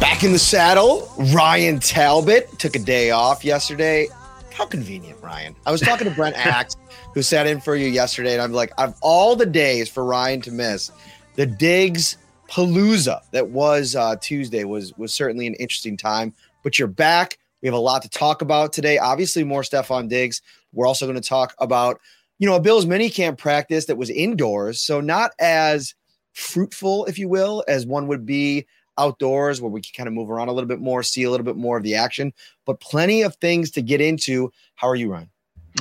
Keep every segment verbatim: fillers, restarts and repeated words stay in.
Back in the saddle, Ryan Talbot took a day off yesterday. How convenient, Ryan. I was talking to Brent Axe, who sat in for you yesterday, and I'm like, of all the days for Ryan to miss, the Diggs Palooza that was uh, Tuesday was was certainly an interesting time. But you're back. We have a lot to talk about today. Obviously, more Stefon Diggs. We're also going to talk about, you know, a Bills minicamp practice that was indoors, so not as fruitful, if you will, as one would be outdoors, where we can kind of move around a little bit more, see a little bit more of the action, but plenty of things to get into. How are you, Ryan?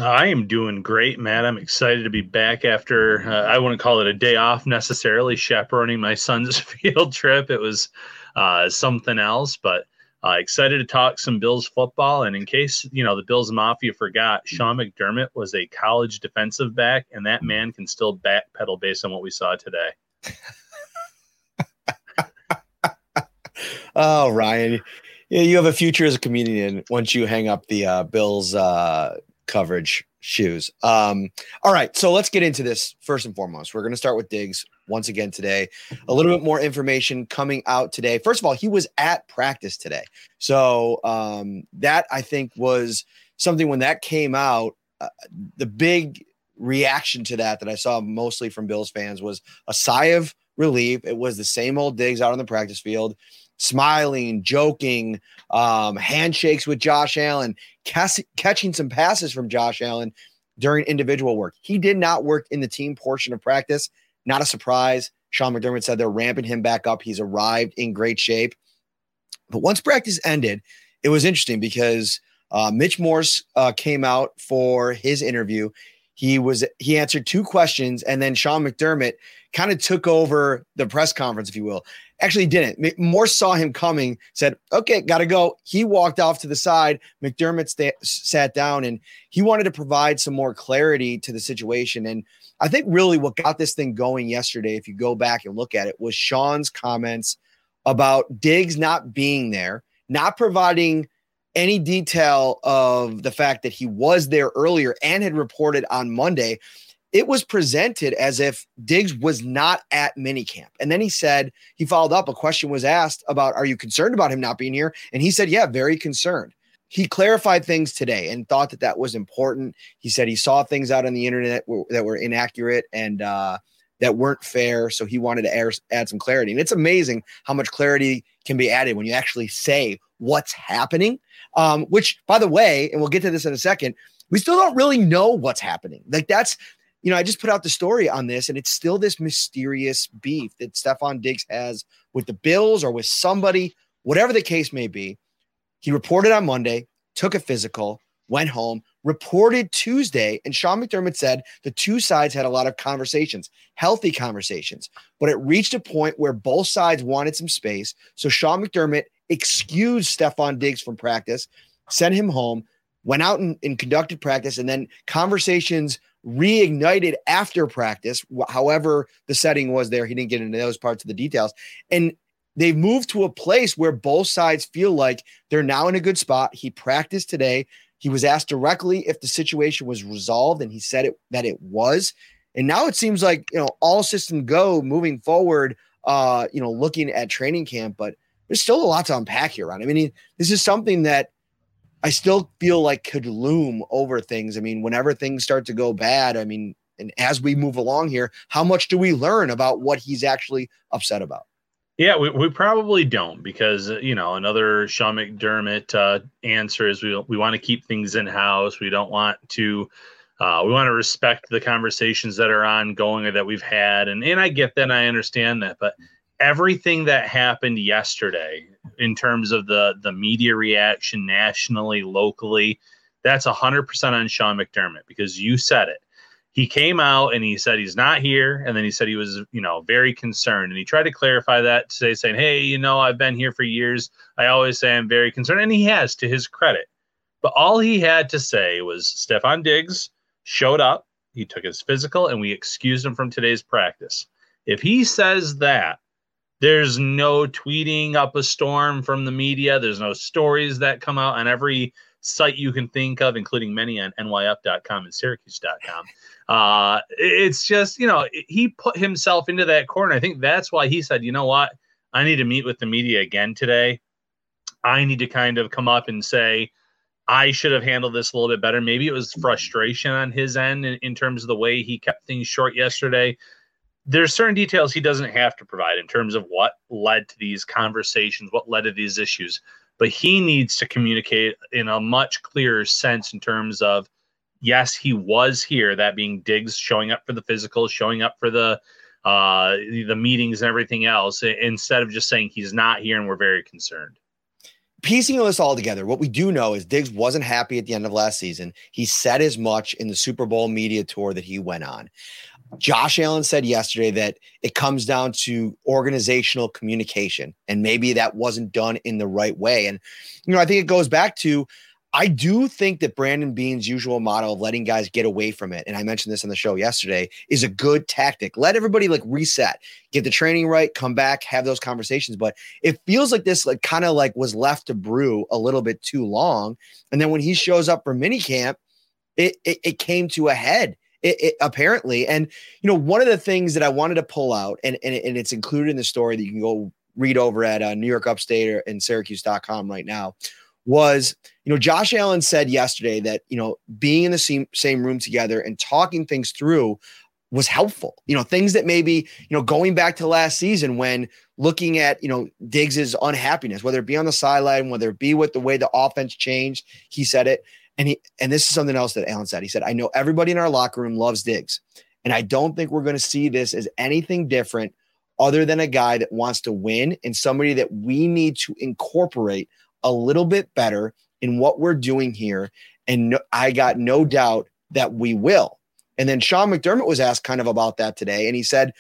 I am doing great, Matt. I'm excited to be back after, uh, I wouldn't call it a day off necessarily, chaperoning my son's field trip. It was uh, something else, but uh, excited to talk some Bills football. And in case, you know, the Bills Mafia forgot, Sean McDermott was a college defensive back, and that man can still backpedal based on what we saw today. Oh, Ryan, you have a future as a comedian once you hang up the uh, Bills uh, coverage shoes. Um, all right, so let's get into this first and foremost. We're going to start with Diggs once again today. A little bit more information coming out today. First of all, he was at practice today. So um, that, I think, was something when that came out, uh, the big reaction to that that I saw mostly from Bills fans was a sigh of relief. It was the same old Diggs out on the practice field, smiling, joking, um, handshakes with Josh Allen, cas- catching some passes from Josh Allen during individual work. He did not work in the team portion of practice. Not a surprise. Sean McDermott said they're ramping him back up. He's arrived in great shape. But once practice ended, it was interesting because uh, Mitch Morse uh, came out for his interview. He was he answered two questions, and then Sean McDermott kind of took over the press conference, if you will. Actually didn't. Morse saw him coming, said, okay, got to go. He walked off to the side. McDermott st- sat down, and he wanted to provide some more clarity to the situation. And I think really what got this thing going yesterday, if you go back and look at it, was Sean's comments about Diggs not being there, not providing any detail of the fact that he was there earlier and had reported on Monday. It was presented as if Diggs was not at minicamp. And then he said, he followed up, a question was asked about, are you concerned about him not being here? And he said, yeah, very concerned. He clarified things today and thought that that was important. He said he saw things out on the internet that were inaccurate and uh, that weren't fair. So he wanted to air, add some clarity. And it's amazing how much clarity can be added when you actually say what's happening. Um, which, by the way, and we'll get to this in a second, we still don't really know what's happening. Like that's, you know, I just put out the story on this, and it's still this mysterious beef that Stefon Diggs has with the Bills or with somebody, whatever the case may be. He reported on Monday, took a physical, went home, reported Tuesday, and Sean McDermott said the two sides had a lot of conversations, healthy conversations, but it reached a point where both sides wanted some space. So Sean McDermott excused Stefon Diggs from practice, sent him home, went out and, and conducted practice, and then conversations reignited after practice. However the setting was there, he didn't get into those parts of the details. And they've moved to a place where both sides feel like they're now in a good spot. He practiced today. He was asked directly if the situation was resolved, and he said it, that it was. And now it seems like, you know, all system go moving forward, uh, you know, looking at training camp. But there's still a lot to unpack here, Ron. I mean, this is something that I still feel like could loom over things. I mean, whenever things start to go bad, I mean, and as we move along here, how much do we learn about what he's actually upset about? Yeah, we, we probably don't, because, you know, another Sean McDermott uh, answer is we we want to keep things in house. We don't want to uh, we want to respect the conversations that are ongoing or that we've had. And, and I get that. And I understand that. But everything that happened yesterday in terms of the, the media reaction nationally, locally, that's one hundred percent on Sean McDermott, because you said it. He came out and he said he's not here, and then he said he was, you know, very concerned. And he tried to clarify that today, saying, hey, you know, I've been here for years. I always say I'm very concerned, and he has, to his credit. But all he had to say was Stefon Diggs showed up, he took his physical, and we excused him from today's practice. If he says that, there's no tweeting up a storm from the media. There's no stories that come out on every site you can think of, including many on N Y Up dot com and Syracuse dot com. Uh, it's just, you know, he put himself into that corner. I think that's why he said, you know what, I need to meet with the media again today. I need to kind of come up and say, I should have handled this a little bit better. Maybe it was frustration on his end in, in terms of the way he kept things short yesterday. There's certain details he doesn't have to provide in terms of what led to these conversations, what led to these issues. But he needs to communicate in a much clearer sense in terms of, yes, he was here, that being Diggs showing up for the physical, showing up for the uh, the meetings and everything else, instead of just saying he's not here and we're very concerned. Piecing this all together, what we do know is Diggs wasn't happy at the end of last season. He said as much in the Super Bowl media tour that he went on. Josh Allen said yesterday that it comes down to organizational communication, and maybe that wasn't done in the right way. And, you know, I think it goes back to, I do think that Brandon Beane's usual model of letting guys get away from it, and I mentioned this on the show yesterday, is a good tactic. Let everybody like reset, get the training right, come back, have those conversations. But it feels like this like kind of like was left to brew a little bit too long. And then when he shows up for minicamp, it, it, it came to a head. It, it, apparently. And, you know, one of the things that I wanted to pull out, and, and, and it's included in the story that you can go read over at uh, New York Upstate or in Syracuse dot com right now, was, you know, Josh Allen said yesterday that, you know, being in the same, same room together and talking things through was helpful. You know, things that maybe, you know, going back to last season when looking at, you know, Diggs's unhappiness, whether it be on the sideline, whether it be with the way the offense changed, he said it. And he, and this is something else that Allen said. He said, I know everybody in our locker room loves Diggs, and I don't think we're going to see this as anything different other than a guy that wants to win and somebody that we need to incorporate a little bit better in what we're doing here. And no, I got no doubt that we will. And then Sean McDermott was asked kind of about that today, and he said,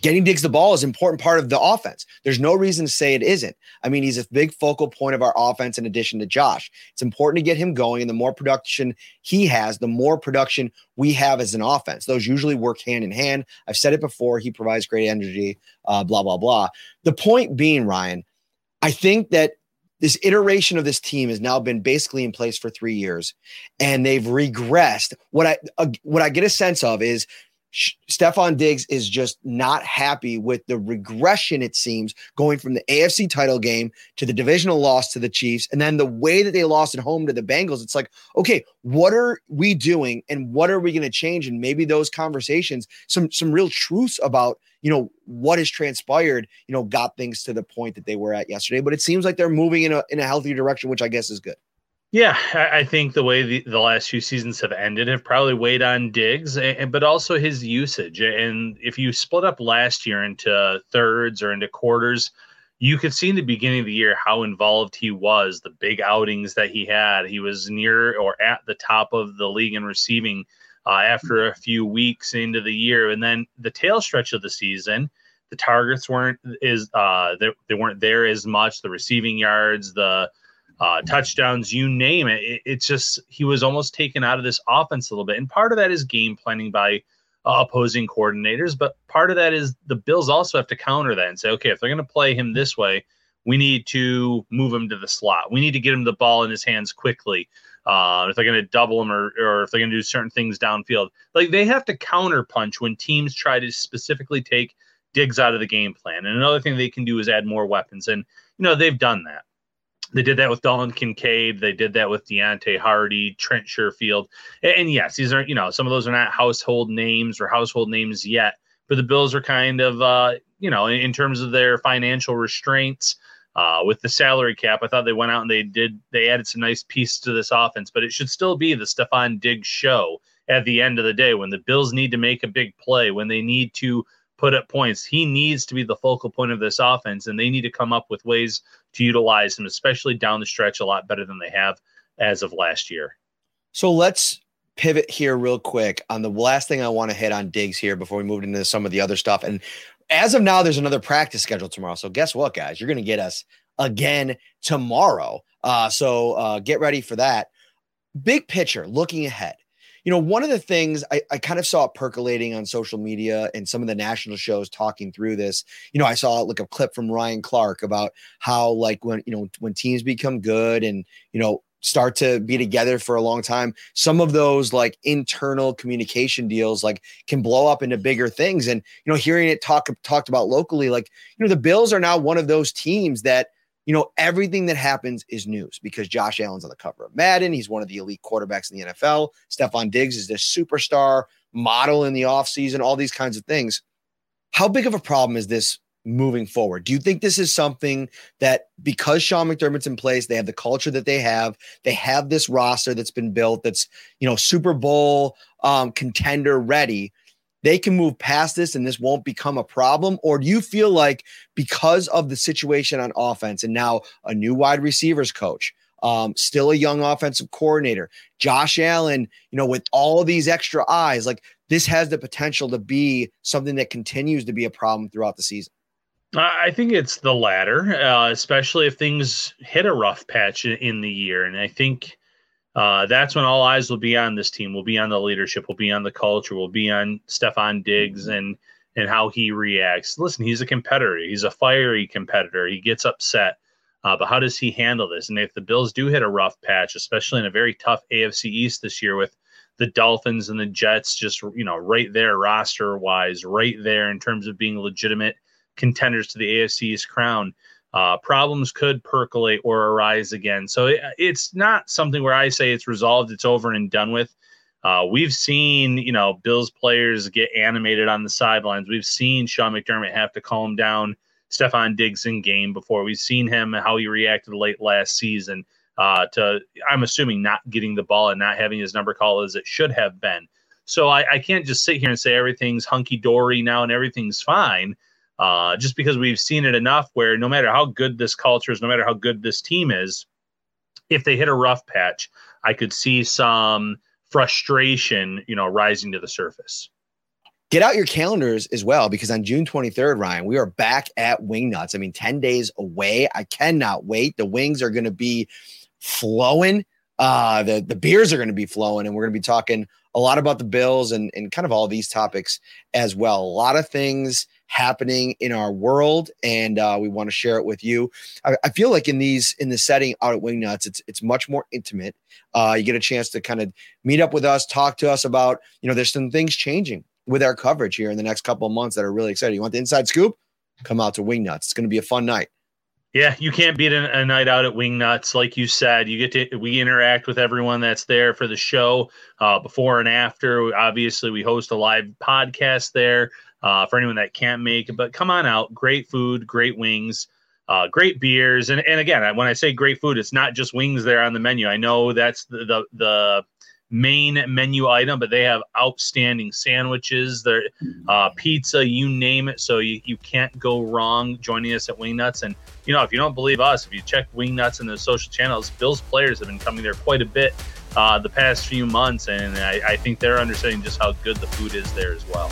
getting Diggs the ball is an important part of the offense. There's no reason to say it isn't. I mean, he's a big focal point of our offense in addition to Josh. It's important to get him going, and the more production he has, the more production we have as an offense. Those usually work hand in hand. I've said it before. He provides great energy, uh, blah, blah, blah. The point being, Ryan, I think that this iteration of this team has now been basically in place for three years, and they've regressed. What I uh, what I get a sense of is Stefon Diggs is just not happy with the regression, it seems, going from the A F C title game to the divisional loss to the Chiefs, and then the way that they lost at home to the Bengals. It's like, okay, what are we doing and what are we going to change? And maybe those conversations, some some real truths about, you know, what has transpired, you know, got things to the point that they were at yesterday. But it seems like they're moving in a in a healthier direction, which I guess is good. Yeah, I think the way the, the last few seasons have ended have probably weighed on Diggs, and, but also his usage. And if you split up last year into thirds or into quarters, you could see in the beginning of the year how involved he was, the big outings that he had. He was near or at the top of the league in receiving uh, after a few weeks into the year. And then the tail stretch of the season, the targets weren't is uh, they, they weren't there as much, the receiving yards, the Uh, touchdowns, you name it. it. It's just he was almost taken out of this offense a little bit. And part of that is game planning by uh, opposing coordinators. But part of that is the Bills also have to counter that and say, OK, if they're going to play him this way, we need to move him to the slot. We need to get him the ball in his hands quickly. Uh, if they're going to double him or, or if they're going to do certain things downfield, like they have to counterpunch when teams try to specifically take Diggs out of the game plan. And another thing they can do is add more weapons. And, you know, they've done that. They did that with Dalton Kincaid. They did that with Deontay Hardy, Trent Sherfield. And, and yes, these are, you know, some of those are not household names or household names yet, but the Bills are kind of, uh, you know, in, in terms of their financial restraints uh, with the salary cap. I thought they went out and they did, they added some nice pieces to this offense, but it should still be the Stefon Diggs show at the end of the day when the Bills need to make a big play, when they need to put up points. He needs to be the focal point of this offense, and they need to come up with ways to utilize him, especially down the stretch, a lot better than they have as of last year. So let's pivot here real quick on the last thing I want to hit on Diggs here before we move into some of the other stuff. And as of now, there's another practice scheduled tomorrow. So guess what, guys? You're going to get us again tomorrow. Uh, so uh, get ready for that. Big picture, looking ahead. You know, one of the things I, I kind of saw it percolating on social media and some of the national shows talking through this, you know, I saw like a clip from Ryan Clark about how like when, you know, when teams become good and, you know, start to be together for a long time, some of those like internal communication deals like can blow up into bigger things. And, you know, hearing it talk, talked about locally, like, you know, the Bills are now one of those teams that, you know, everything that happens is news because Josh Allen's on the cover of Madden. He's one of the elite quarterbacks in the N F L. Stefon Diggs is this superstar model in the offseason, all these kinds of things. How big of a problem is this moving forward? Do you think this is something that because Sean McDermott's in place, they have the culture that they have, they have this roster that's been built that's, you know, Super Bowl um, contender ready, they can move past this and this won't become a problem? Or do you feel like because of the situation on offense and now a new wide receivers coach, um, still a young offensive coordinator, Josh Allen, you know, with all these extra eyes, like this has the potential to be something that continues to be a problem throughout the season? I think it's the latter, uh, especially if things hit a rough patch in the year. And I think uh, that's when all eyes will be on this team, will be on the leadership, will be on the culture, will be on Stefon Diggs and and how he reacts. Listen, he's a competitor. He's a fiery competitor. He gets upset. Uh, but how does he handle this? And if the Bills do hit a rough patch, especially in a very tough A F C East this year with the Dolphins and the Jets just, you know, right there roster-wise, right there in terms of being legitimate contenders to the A F C's crown, uh, problems could percolate or arise again. So it, it's not something where I say it's resolved, it's over and done with. Uh, we've seen, you know, Bills players get animated on the sidelines. We've seen Sean McDermott have to calm down Stefon Diggs in game before. We've seen him, how he reacted late last season uh, to, I'm assuming, not getting the ball and not having his number call as it should have been. So I, I can't just sit here and say everything's hunky-dory now and everything's fine. Uh, just because we've seen it enough where no matter how good this culture is, no matter how good this team is, if they hit a rough patch, I could see some frustration, you know, rising to the surface. Get out your calendars as well, because on June twenty-third, Ryan, we are back at Wingnutz. I mean, ten days away. I cannot wait. The wings are going to be flowing. Uh, the, the beers are going to be flowing, and we're going to be talking a lot about the Bills and, and kind of all these topics as well. A lot of things happening in our world, and uh, we want to share it with you. I, I feel like in these in the setting out at Wingnuts, it's it's much more intimate. Uh, you get a chance to kind of meet up with us, talk to us about, you know, there's some things changing with our coverage here in the next couple of months that are really exciting. You want the inside scoop? Come out to Wingnuts. It's going to be a fun night. Yeah, you can't beat a, a night out at Wingnuts. Like you said, you get to we interact with everyone that's there for the show uh, before and after. Obviously, we host a live podcast there. Uh, for anyone that can't make it, but come on out. Great food, great wings, uh, great beers. And and again, when I say great food, it's not just wings there on the menu. I know that's the the, the main menu item, but they have outstanding sandwiches, their uh, pizza, you name it. So you, you can't go wrong joining us at Wingnuts. And, you know, if you don't believe us, if you check Wingnuts and those social channels, Bills players have been coming there quite a bit uh, the past few months. And I, I think they're understanding just how good the food is there as well.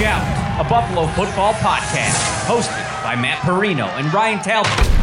Shout, a Buffalo football podcast hosted by Matt Parrino and Ryan Talbot.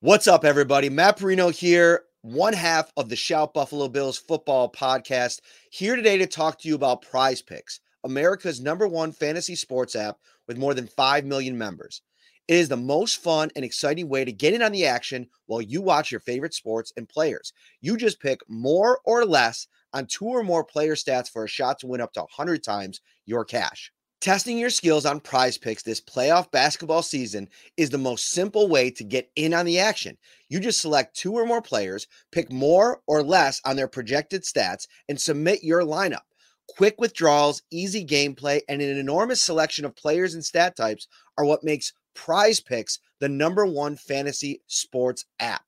What's up, everybody? Matt Parrino here, one half of the Shout Buffalo Bills football podcast, here today to talk to you about PrizePicks, America's number one fantasy sports app with more than five million members. It is the most fun and exciting way to get in on the action while you watch your favorite sports and players. You just pick more or less on two or more player stats for a shot to win up to one hundred times your cash. Testing your skills on PrizePicks this playoff basketball season is the most simple way to get in on the action. You just select two or more players, pick more or less on their projected stats, and submit your lineup. Quick withdrawals, easy gameplay, and an enormous selection of players and stat types are what makes PrizePicks the number one fantasy sports app.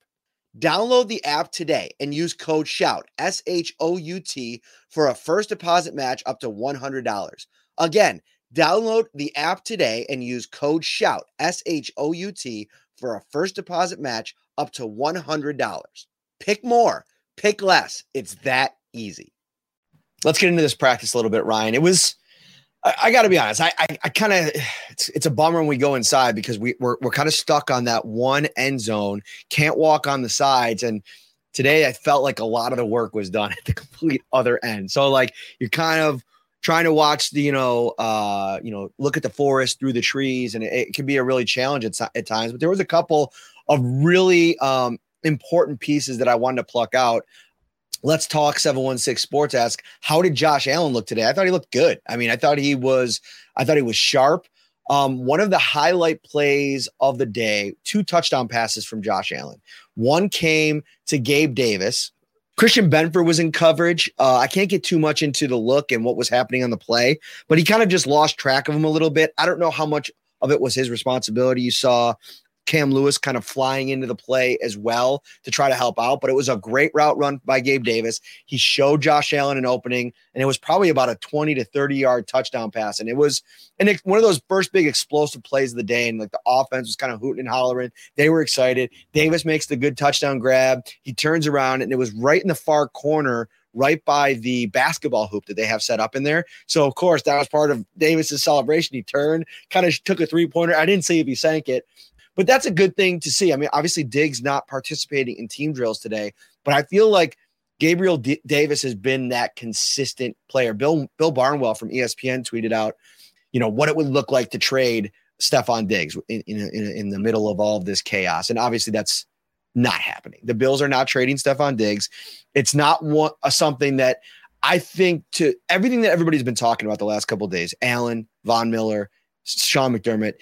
Download the app today and use code SHOUT, S H O U T, for a first deposit match up to one hundred dollars. Again, download the app today and use code SHOUT, S H O U T, for a first deposit match up to one hundred dollars. Pick more, pick less. It's that easy. Let's get into this practice a little bit, Ryan. It was, I, I got to be honest, I I, I kind of, it's, it's a bummer when we go inside because we, we're we're kind of stuck on that one end zone, can't walk on the sides. And today I felt like a lot of the work was done at the complete other end. So like you're kind of trying to watch the, you know, uh, you know, look at the forest through the trees, and it, it can be a really challenge at, at times. But there was a couple of really um, important pieces that I wanted to pluck out. Let's talk seven one six sports. Ask, how did Josh Allen look today? I thought he looked good. I mean, I thought he was, I thought he was sharp. Um, one of the highlight plays of the day, two touchdown passes from Josh Allen. One came to Gabe Davis. Christian Benford was in coverage. Uh, I can't get too much into the look and what was happening on the play, but he kind of just lost track of him a little bit. I don't know how much of it was his responsibility. You saw Cam Lewis kind of flying into the play as well to try to help out, but it was a great route run by Gabe Davis. He showed Josh Allen an opening, and it was probably about a twenty to thirty yard touchdown pass. And it was and it, one of those first big explosive plays of the day. And like the offense was kind of hooting and hollering. They were excited. Davis makes the good touchdown grab. He turns around, and it was right in the far corner, right by the basketball hoop that they have set up in there. So of course that was part of Davis's celebration. He turned, kind of took a three pointer. I didn't see if he sank it, but that's a good thing to see. I mean, obviously Diggs not participating in team drills today, but I feel like Gabriel D- Davis has been that consistent player. Bill Bill Barnwell from E S P N tweeted out, you know, what it would look like to trade Stefon Diggs in, in, in, in the middle of all of this chaos. And obviously that's not happening. The Bills are not trading Stefon Diggs. It's not one, uh, something that I think to everything that everybody's been talking about the last couple of days, Allen, Von Miller, Sean McDermott,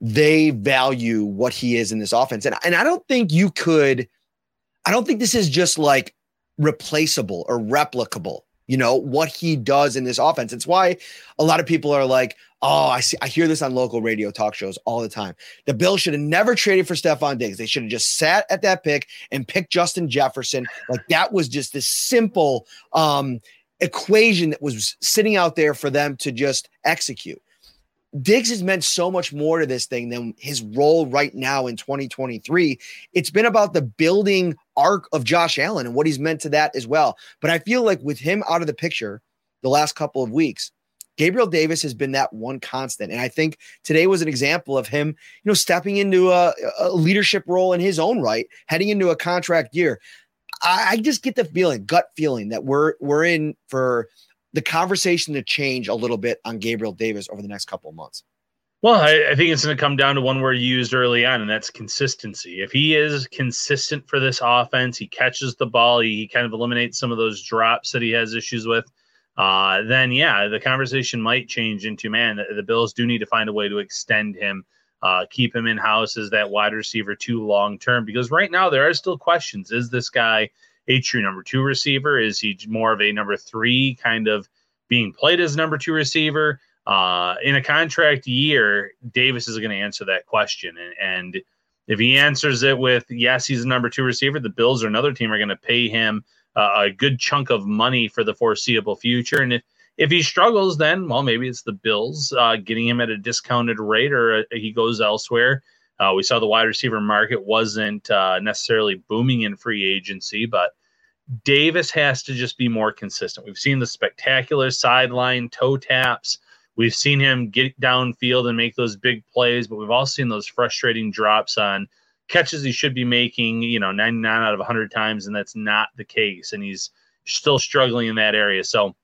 they value what he is in this offense. And, and I don't think you could, I don't think this is just like replaceable or replicable, you know, what he does in this offense. It's why a lot of people are like, oh, I see, I hear this on local radio talk shows all the time. The Bills should have never traded for Stefon Diggs. They should have just sat at that pick and picked Justin Jefferson. Like that was just this simple um, equation that was sitting out there for them to just execute. Diggs has meant so much more to this thing than his role right now in twenty twenty-three. It's been about the building arc of Josh Allen and what he's meant to that as well. But I feel like with him out of the picture the last couple of weeks, Gabriel Davis has been that one constant. And I think today was an example of him, you know, stepping into a, a leadership role in his own right, heading into a contract year. I, I just get the feeling, gut feeling that we're, we're in for the conversation to change a little bit on Gabriel Davis over the next couple of months? Well, I, I think it's going to come down to one word you used early on, and that's consistency. If he is consistent for this offense, he catches the ball, he, he kind of eliminates some of those drops that he has issues with, uh, then, yeah, the conversation might change into, man, the, the Bills do need to find a way to extend him, uh, keep him in-house as that wide receiver two long-term, because right now there are still questions. Is this guy a true number two receiver? Is he more of a number three kind of being played as number two receiver? Uh, in a contract year, Davis is going to answer that question. And, and if he answers it with, yes, he's a number two receiver, the Bills or another team are going to pay him uh, a good chunk of money for the foreseeable future. And if, if he struggles, then, well, maybe it's the Bills uh, getting him at a discounted rate or uh, he goes elsewhere. Uh, we saw the wide receiver market wasn't uh, necessarily booming in free agency, but Davis has to just be more consistent. We've seen the spectacular sideline toe taps. We've seen him get downfield and make those big plays, but we've also seen those frustrating drops on catches he should be making, you know, ninety-nine out of one hundred times, and that's not the case, and he's still struggling in that area. So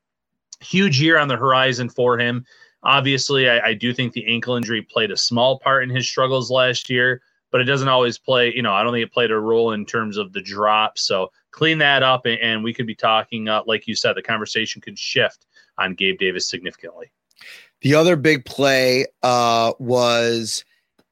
huge year on the horizon for him. Obviously, I, I do think the ankle injury played a small part in his struggles last year, but it doesn't always play, you know, I don't think it played a role in terms of the drop. So clean that up, and, and we could be talking, uh, like you said, the conversation could shift on Gabe Davis significantly. The other big play uh, was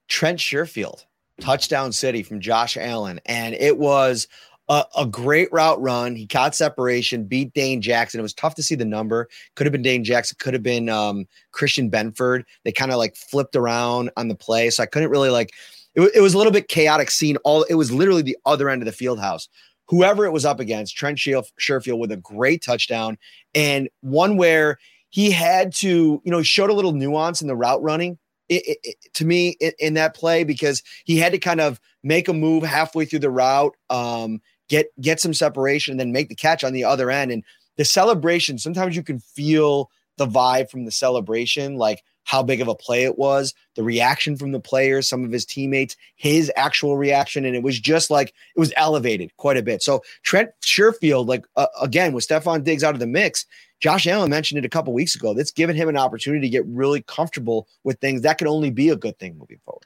Trent Sherfield, touchdown city from Josh Allen, and it was A, a great route run. He caught separation, beat Dane Jackson. It was tough to see the number. Could have been Dane Jackson. Could have been um, Christian Benford. They kind of like flipped around on the play. So I couldn't really like, it, it was a little bit chaotic scene. All it was literally the other end of the field house. Whoever it was up against, Trent Sherfield with a great touchdown and one where he had to, you know, showed a little nuance in the route running it, it, to me in, in that play, because he had to kind of make a move halfway through the route, um, get get some separation, and then make the catch on the other end. And the celebration, sometimes you can feel the vibe from the celebration, like how big of a play it was, the reaction from the players, some of his teammates, his actual reaction. And it was just like, it was elevated quite a bit. So Trent Sherfield, like uh, again, with Stefon Diggs out of the mix, Josh Allen mentioned it a couple weeks ago. That's given him an opportunity to get really comfortable with things. That could only be a good thing moving forward.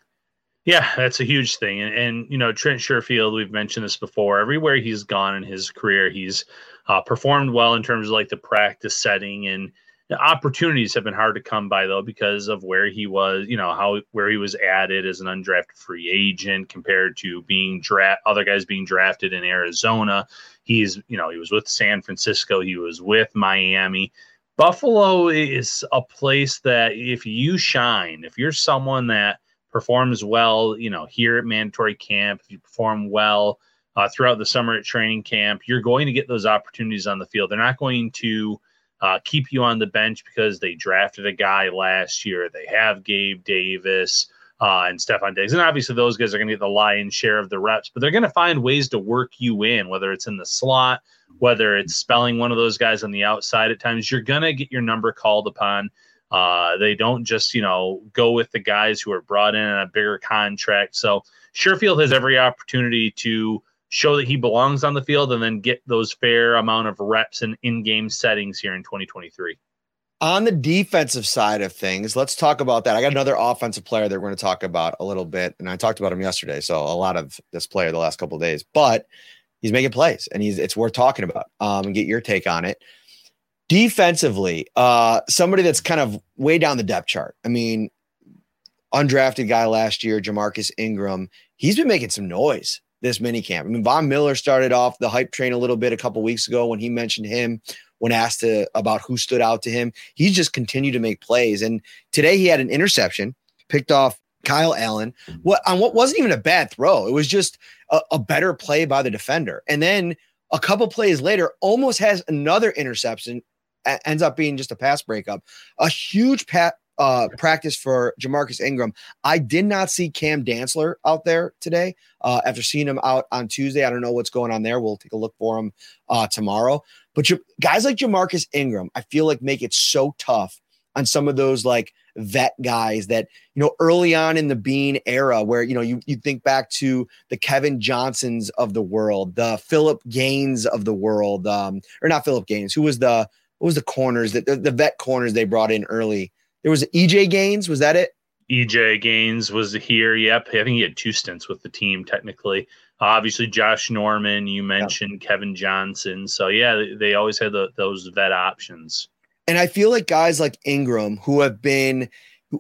Yeah, that's a huge thing. And, and you know, Trent Sherfield, we've mentioned this before, everywhere he's gone in his career, he's uh, performed well in terms of like the practice setting, and the opportunities have been hard to come by, though, because of where he was, you know, how where he was added as an undrafted free agent compared to being draft other guys being drafted in Arizona. He's, you know, he was with San Francisco. He was with Miami. Buffalo is a place that if you shine, if you're someone that performs well, you know, here at mandatory camp, if you perform well uh, throughout the summer at training camp, you're going to get those opportunities on the field. They're not going to Uh, keep you on the bench because they drafted a guy last year. They have Gabe Davis uh, and Stefon Diggs. And obviously those guys are going to get the lion's share of the reps, but they're going to find ways to work you in, whether it's in the slot, whether it's spelling one of those guys on the outside at times. You're going to get your number called upon. Uh, they don't just, you know, go with the guys who are brought in on a bigger contract. So Sherfield has every opportunity to show that he belongs on the field and then get those fair amount of reps and in-game settings here in twenty twenty-three. On the defensive side of things, let's talk about that. I got another offensive player that we're going to talk about a little bit, and I talked about him yesterday, so a lot of this player the last couple of days, but he's making plays, and he's it's worth talking about um, and get your take on it. Defensively, uh, somebody that's kind of way down the depth chart. I mean, undrafted guy last year, Ja'Marcus Ingram, he's been making some noise this minicamp. I mean, Von Miller started off the hype train a little bit a couple weeks ago when he mentioned him when asked to, about who stood out to him. He's just continued to make plays. And today he had an interception, picked off Kaiir Elam what, on what wasn't even a bad throw. It was just a, a better play by the defender. And then a couple plays later, almost has another interception, a- ends up being just a pass breakup. A huge pass. Uh, practice for Ja'Marcus Ingram. I did not see Cam Dantzler out there today uh, after seeing him out on Tuesday. I don't know what's going on there. We'll take a look for him uh, tomorrow. But you, guys like Ja'Marcus Ingram, I feel like make it so tough on some of those like vet guys that, you know, early on in the Bean era where, you know, you, you think back to the Kevin Johnsons of the world, the Philip Gaines of the world, um, or not Philip Gaines, who was the, what was the corners that the, the vet corners they brought in early. There was E J Gaines. Was that it? E J Gaines was here. Yep. I think he had two stints with the team, technically. Uh, obviously, Josh Norman, you mentioned yeah. Kevin Johnson. So, yeah, they, they always had the, those vet options. And I feel like guys like Ingram who have been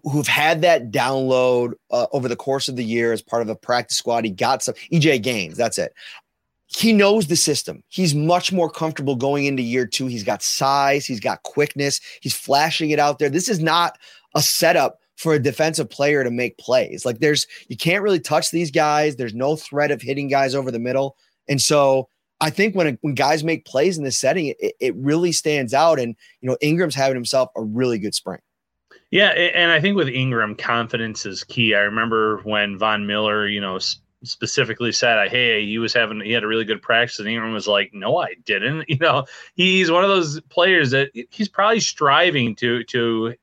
who've had that download uh, over the course of the year as part of a practice squad. He got some E J Gaines. That's it. He knows the system. He's much more comfortable going into year two. He's got size. He's got quickness. He's flashing it out there. This is not a setup for a defensive player to make plays. Like there's, you can't really touch these guys. There's no threat of hitting guys over the middle. And so I think when, when guys make plays in this setting, it, it really stands out. And, you know, Ingram's having himself a really good spring. Yeah. And I think with Ingram, confidence is key. I remember when Von Miller, you know, specifically said, hey, he was having, he had a really good practice, and Ingram was like, no, I didn't. You know, he's one of those players that he's probably striving to, to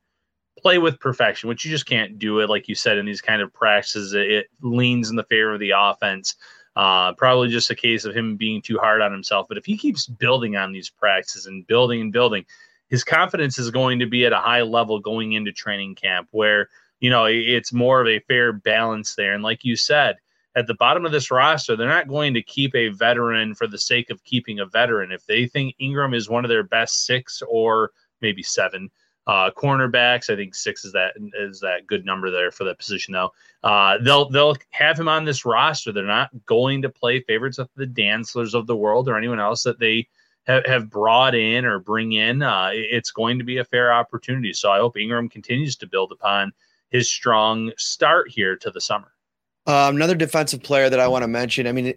play with perfection, which you just can't do it. Like you said, in these kind of practices, it, it leans in the favor of the offense. Uh, probably just a case of him being too hard on himself. But if he keeps building on these practices and building and building, his confidence is going to be at a high level going into training camp where, you know, it's more of a fair balance there. And like you said, at the bottom of this roster, they're not going to keep a veteran for the sake of keeping a veteran. If they think Ingram is one of their best six or maybe seven uh, cornerbacks, I think six is that is that good number there for that position, though. Uh, they'll they'll have him on this roster. They're not going to play favorites of the Dantzlers of the world or anyone else that they ha- have brought in or bring in. Uh, it's going to be a fair opportunity. So I hope Ingram continues to build upon his strong start here to the summer. Uh, another defensive player that I want to mention, I mean,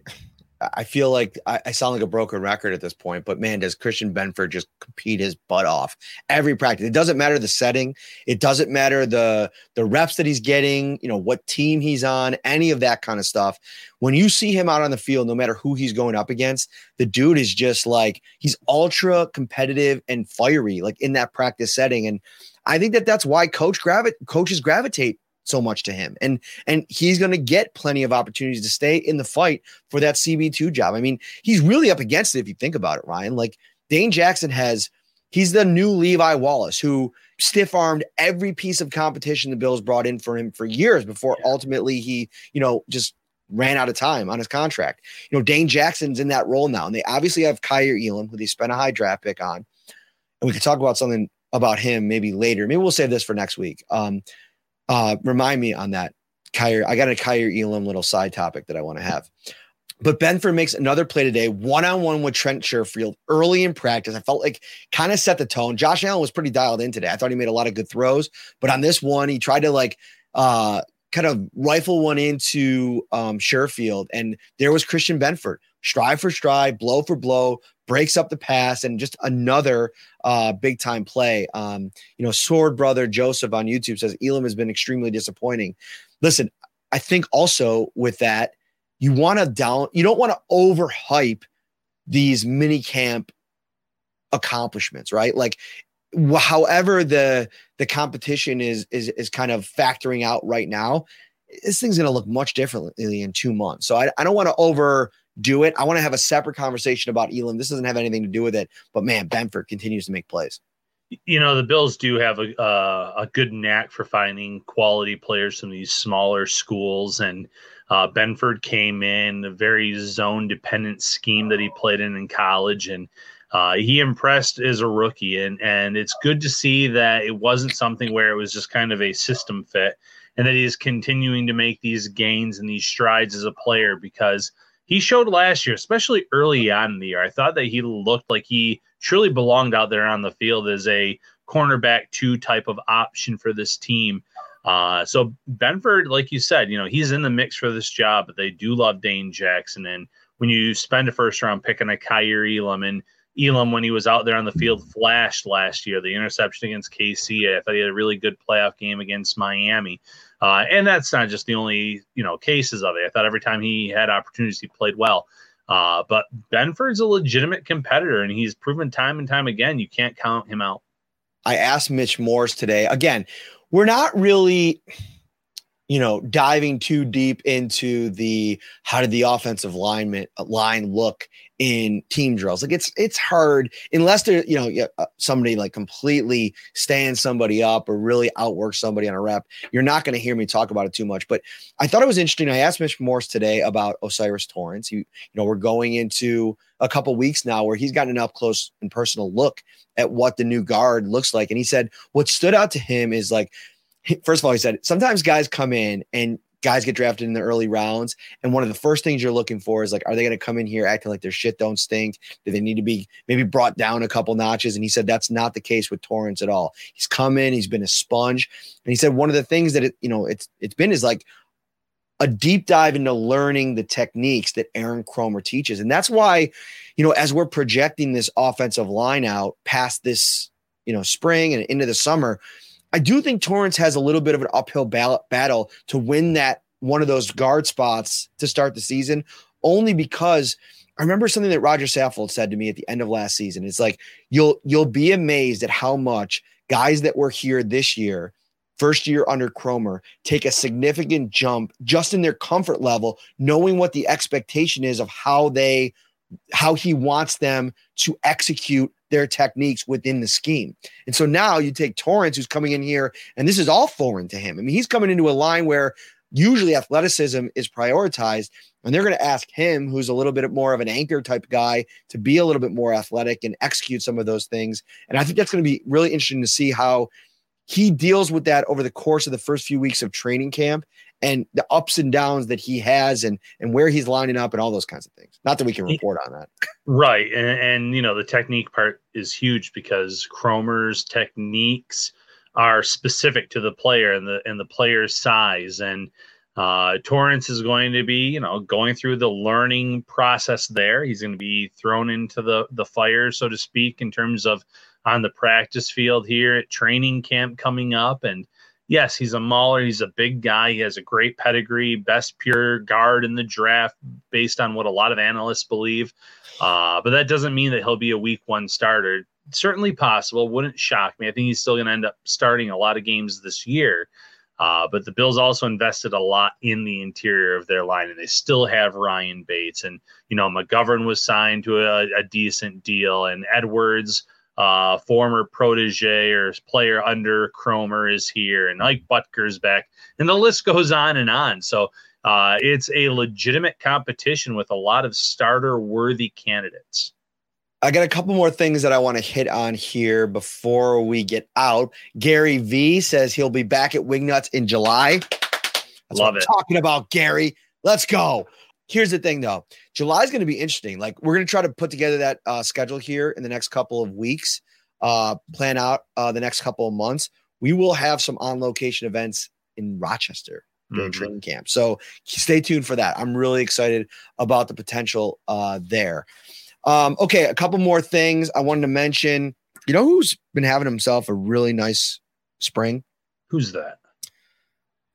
I feel like I, I sound like a broken record at this point, but man, does Christian Benford just compete his butt off every practice. It doesn't matter the setting. It doesn't matter the, the reps that he's getting, you know, what team he's on, any of that kind of stuff. When you see him out on the field, no matter who he's going up against, the dude is just like, he's ultra competitive and fiery, like in that practice setting. And I think that that's why coach gravi- coaches gravitate so much to him, and and he's going to get plenty of opportunities to stay in the fight for that C B two job. I mean, he's really up against it if you think about it, Ryan. Like Dane Jackson has, he's the new Levi Wallace who stiff-armed every piece of competition the Bills brought in for him for years before yeah. ultimately he, you know, just ran out of time on his contract. You know, Dane Jackson's in that role now, and they obviously have Kaiir Elam, who they spent a high draft pick on, and we could talk about something about him maybe later. Maybe we'll save this for next week. Um, Uh, remind me on that, Kaiir. I got a Kaiir Elam little side topic that I want to have. But Benford makes another play today, one-on-one with Trent Sherfield early in practice. I felt like kind of set the tone. Josh Allen was pretty dialed in today. I thought he made a lot of good throws, but on this one, he tried to like uh, kind of rifle one into um, Sherfield, and there was Christian Benford, stride for stride, blow for blow, breaks up the pass, and just another uh, big-time play. Um, you know, Sword Brother Joseph on YouTube says, Elam has been extremely disappointing. Listen, I think also with that, you want to down, you don't want to overhype these mini-camp accomplishments, right? Like, wh- however the the competition is is is kind of factoring out right now, this thing's going to look much differently in two months. So I, I don't want to over... do it. I want to have a separate conversation about Elam. This doesn't have anything to do with it, but man, Benford continues to make plays. You know, the Bills do have a uh, a good knack for finding quality players from these smaller schools, and uh, Benford came in a very zone-dependent scheme that he played in in college, and uh, he impressed as a rookie, and and it's good to see that it wasn't something where it was just kind of a system fit, and that he's continuing to make these gains and these strides as a player, because he showed last year, especially early on in the year, I thought that he looked like he truly belonged out there on the field as a cornerback two type of option for this team. Uh, so Benford, like you said, you know, he's in the mix for this job, but they do love Dane Jackson. And when you spend a first round pick on a Kaiir Elam, and Elam, when he was out there on the field, flashed last year, the interception against K C, I thought he had a really good playoff game against Miami. Uh, and that's not just the only, you know, cases of it. I thought every time he had opportunities, he played well. Uh, but Benford's a legitimate competitor, and he's proven time and time again, you can't count him out. I asked Mitch Morse today. Again, we're not really, you know, diving too deep into the how did the offensive lineman, line look in team drills. Like it's it's hard unless they're, you know, somebody like completely stands somebody up or really outworks somebody on a rep. You're not going to hear me talk about it too much. But I thought it was interesting. I asked Mitch Morse today about O'Cyrus Torrence. He, you know, we're going into a couple weeks now where he's gotten an up close and personal look at what the new guard looks like. And he said what stood out to him is like, first of all, he said, sometimes guys come in and guys get drafted in the early rounds, and one of the first things you're looking for is like, are they going to come in here acting like their shit don't stink? Do they need to be maybe brought down a couple notches? And he said, that's not the case with Torrance at all. He's come in, he's been a sponge. And he said, one of the things that, it, you know, it's, it's been is like a deep dive into learning the techniques that Aaron Cromer teaches. And that's why, you know, as we're projecting this offensive line out past this, you know, spring and into the summer, I do think Torrance has a little bit of an uphill battle to win that one of those guard spots to start the season, only because I remember something that Roger Saffold said to me at the end of last season. It's like, you'll, you'll be amazed at how much guys that were here this year, first year under Cromer, take a significant jump just in their comfort level, knowing what the expectation is of how they, how he wants them to execute their techniques within the scheme. And so now you take Torrance, who's coming in here, and this is all foreign to him. I mean, he's coming into a line where usually athleticism is prioritized, and they're going to ask him, who's a little bit more of an anchor type guy, to be a little bit more athletic and execute some of those things. And I think that's going to be really interesting to see how he deals with that over the course of the first few weeks of training camp and the ups and downs that he has, and and where he's lining up and all those kinds of things. Not that we can report on that. Right. And, and you know, the technique part is huge because Cromer's techniques are specific to the player and the, and the player's size. And Uh, Torrance is going to be, you know, going through the learning process there. He's going to be thrown into the, the fire, so to speak, in terms of on the practice field here at training camp coming up. And yes, he's a mauler. He's a big guy. He has a great pedigree, best pure guard in the draft based on what a lot of analysts believe. Uh, but that doesn't mean that he'll be a week one starter. Certainly possible. Wouldn't shock me. I think he's still going to end up starting a lot of games this year. Uh, but the Bills also invested a lot in the interior of their line, and they still have Ryan Bates. And, you know, McGovern was signed to a, a decent deal, and Edwards, uh, former protege or player under Cromer, is here, and Ike Butker's back, and the list goes on and on. So uh, it's a legitimate competition with a lot of starter-worthy candidates. I got a couple more things that I want to hit on here before we get out. Gary V says he'll be back at Wingnutz in July. That's Love what it. I'm talking about, Gary. Let's go. Here's the thing, though. July is going to be interesting. Like, we're going to try to put together that uh, schedule here in the next couple of weeks, uh, plan out uh, the next couple of months. We will have some on-location events in Rochester during mm-hmm. training camp. So stay tuned for that. I'm really excited about the potential uh, there. Um, okay, a couple more things I wanted to mention. You know who's been having himself a really nice spring? Who's that?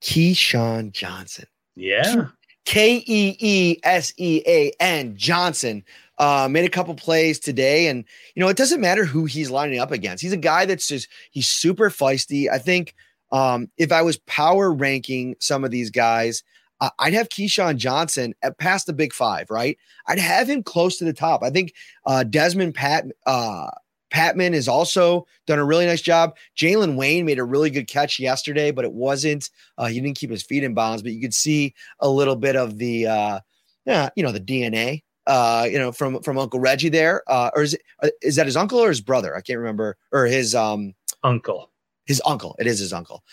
KeeSean Johnson. Yeah. K E E S E A N Johnson. Uh, made a couple plays today. And, you know, it doesn't matter who he's lining up against. He's a guy that's just, he's super feisty. I think um, if I was power ranking some of these guys, Uh, I'd have KeeSean Johnson at past the big five, right? I'd have him close to the top. I think uh, Desmond Pat, uh, Patman has also done a really nice job. Jalen Wayne made a really good catch yesterday, but it wasn't. Uh, he didn't keep his feet in bounds, but you could see a little bit of the, uh, yeah, you know, the D N A, uh, you know, from from Uncle Reggie there. Uh, or is it, is that his uncle or his brother? I can't remember. Or his um, uncle. His uncle. It is his uncle.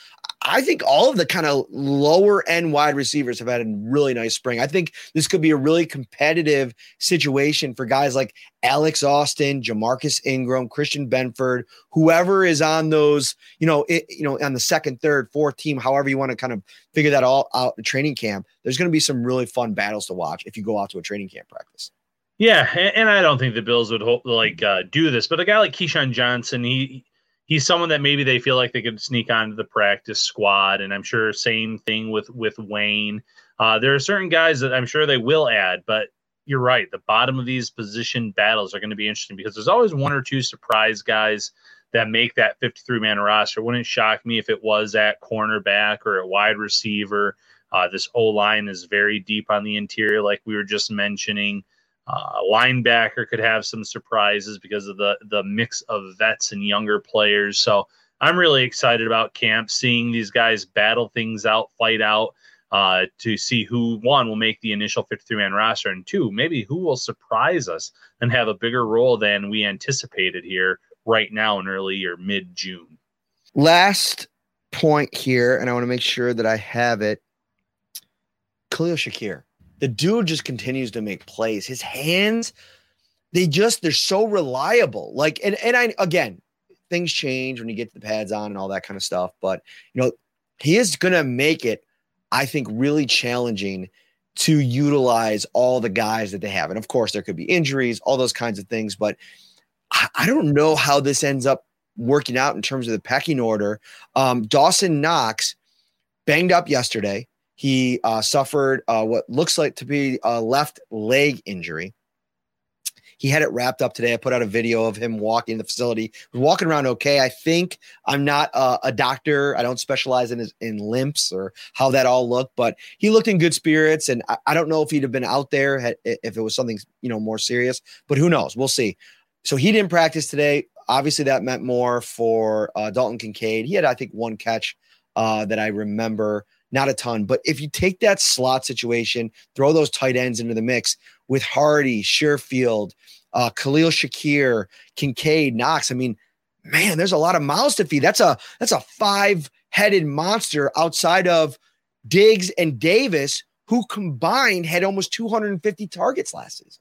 I think all of the kind of lower end wide receivers have had a really nice spring. I think this could be a really competitive situation for guys like Alex Austin, Ja'Marcus Ingram, Christian Benford, whoever is on those, you know, it, you know, on the second, third, fourth team, however you want to kind of figure that all out in training camp. There's going to be some really fun battles to watch if you go out to a training camp practice. Yeah. And, and I don't think the Bills would hope like uh, do this, but a guy like KeeSean Johnson, he, he's someone that maybe they feel like they could sneak onto the practice squad. And I'm sure same thing with, with Wayne. Uh, there are certain guys that I'm sure they will add, but you're right. The bottom of these position battles are going to be interesting because there's always one or two surprise guys that make that fifty-three man roster. Wouldn't shock me if it was at cornerback or at wide receiver. Uh, this O-line is very deep on the interior, like we were just mentioning. Uh, linebacker could have some surprises because of the, the mix of vets and younger players. So I'm really excited about camp, seeing these guys battle things out, fight out uh, to see who, one, will make the initial fifty-three man roster, and two, maybe who will surprise us and have a bigger role than we anticipated here right now in early or mid-June. Last point here, and I want to make sure that I have it. Khalil Shakir. The dude just continues to make plays. His hands, they just, they're so reliable. Like, and, and I, again, things change when you get the pads on and all that kind of stuff. But, you know, he is going to make it, I think, really challenging to utilize all the guys that they have. And of course, there could be injuries, all those kinds of things. But I, I don't know how this ends up working out in terms of the pecking order. Um, Dawson Knox banged up yesterday. He uh, suffered uh, what looks like to be a left leg injury. He had it wrapped up today. I put out a video of him walking in the facility, walking around okay. I think I'm not uh, a doctor. I don't specialize in his, in limps or how that all looked, but he looked in good spirits. And I, I don't know if he'd have been out there had, if it was something, you know, more serious, but who knows? We'll see. So he didn't practice today. Obviously, that meant more for uh, Dalton Kincaid. He had, I think, one catch uh, that I remember. Not a ton, but if you take that slot situation, throw those tight ends into the mix with Hardy, Sherfield, uh, Khalil Shakir, Kincaid, Knox. I mean, man, there's a lot of mouths to feed. That's a that's a five-headed monster outside of Diggs and Davis, who combined had almost two hundred fifty targets last season.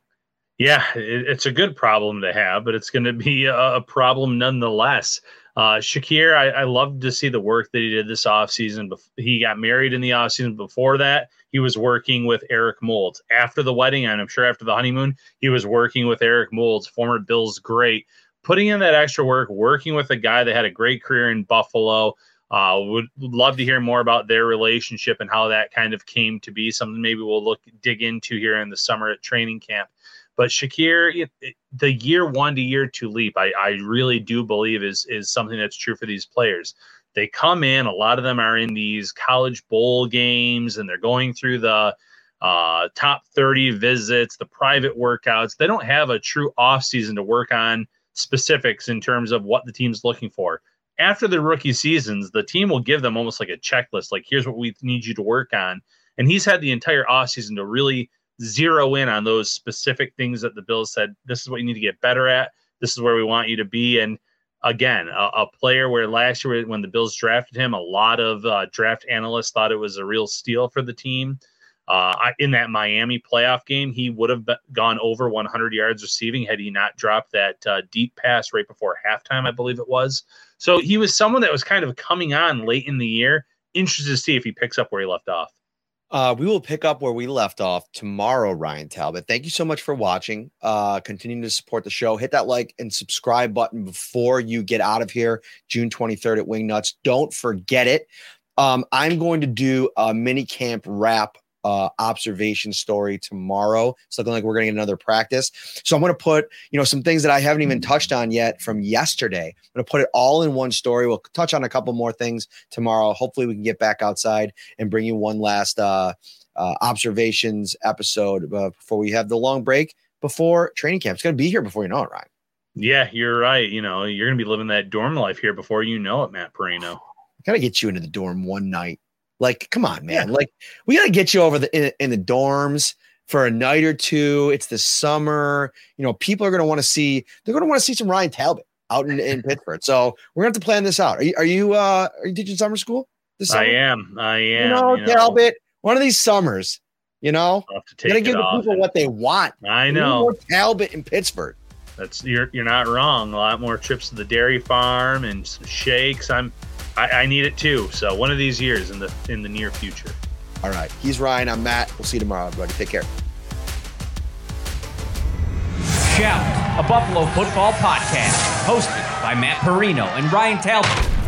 Yeah, it, it's a good problem to have, but it's going to be a, a problem nonetheless. Uh, Shakir, I, I loved to see the work that he did this offseason. He got married in the offseason. Before that, he was working with Eric Moulds. After the wedding, and I'm sure after the honeymoon, he was working with Eric Moulds, former Bills great. Putting in that extra work, working with a guy that had a great career in Buffalo. Uh, would love to hear more about their relationship and how that kind of came to be. Something maybe we'll look dig into here in the summer at training camp. But Shakir, the year one to year two leap, I, I really do believe is is something that's true for these players. They come in, a lot of them are in these college bowl games, and they're going through the uh, top thirty visits, the private workouts. They don't have a true offseason to work on specifics in terms of what the team's looking for. After the rookie seasons, the team will give them almost like a checklist, like, here's what we need you to work on. And he's had the entire offseason to really zero in on those specific things that the Bills said, this is what you need to get better at. This is where we want you to be. And again, a, a player where last year when the Bills drafted him, a lot of uh, draft analysts thought it was a real steal for the team. Uh, I, in that Miami playoff game, he would have gone over one hundred yards receiving had he not dropped that uh, deep pass right before halftime, I believe it was. So he was someone that was kind of coming on late in the year. Interested to see if he picks up where he left off. Uh, we will pick up where we left off tomorrow, Ryan Talbot. Thank you so much for watching. Uh, continue to support the show. Hit that like and subscribe button before you get out of here, June twenty-third at Wingnutz. Don't forget it. Um, I'm going to do a mini camp wrap uh, observation story tomorrow. It's looking like we're going to get another practice. So I'm going to put, you know, some things that I haven't even touched on yet from yesterday. I'm going to put it all in one story. We'll touch on a couple more things tomorrow. Hopefully we can get back outside and bring you one last, uh, uh, observations episode uh, before we have the long break before training camp. It's going to be here before you know it, Ryan. Yeah, you're right. You know, you're going to be living that dorm life here before you know it, Matt Parrino. I got to get you into the dorm one night. Like, come on, man. Yeah. Like, we got to get you over the in, in the dorms for a night or two. It's the summer. You know, people are going to want to see – they're going to want to see some Ryan Talbot out in, in Pittsburgh. So we're going to have to plan this out. Are you are you, uh, are you teaching summer school this summer? I am. I am. You know, you Talbot, know. One of these summers, you know, got to give the people what they want. I know. More Talbot in Pittsburgh. That's you're you're not wrong. A lot more trips to the dairy farm and some shakes. I'm – I, I need it too. So one of these years in the in the near future. All right. He's Ryan. I'm Matt. We'll see you tomorrow, everybody. Take care. Shout, a Buffalo football podcast hosted by Matt Parrino and Ryan Talbot.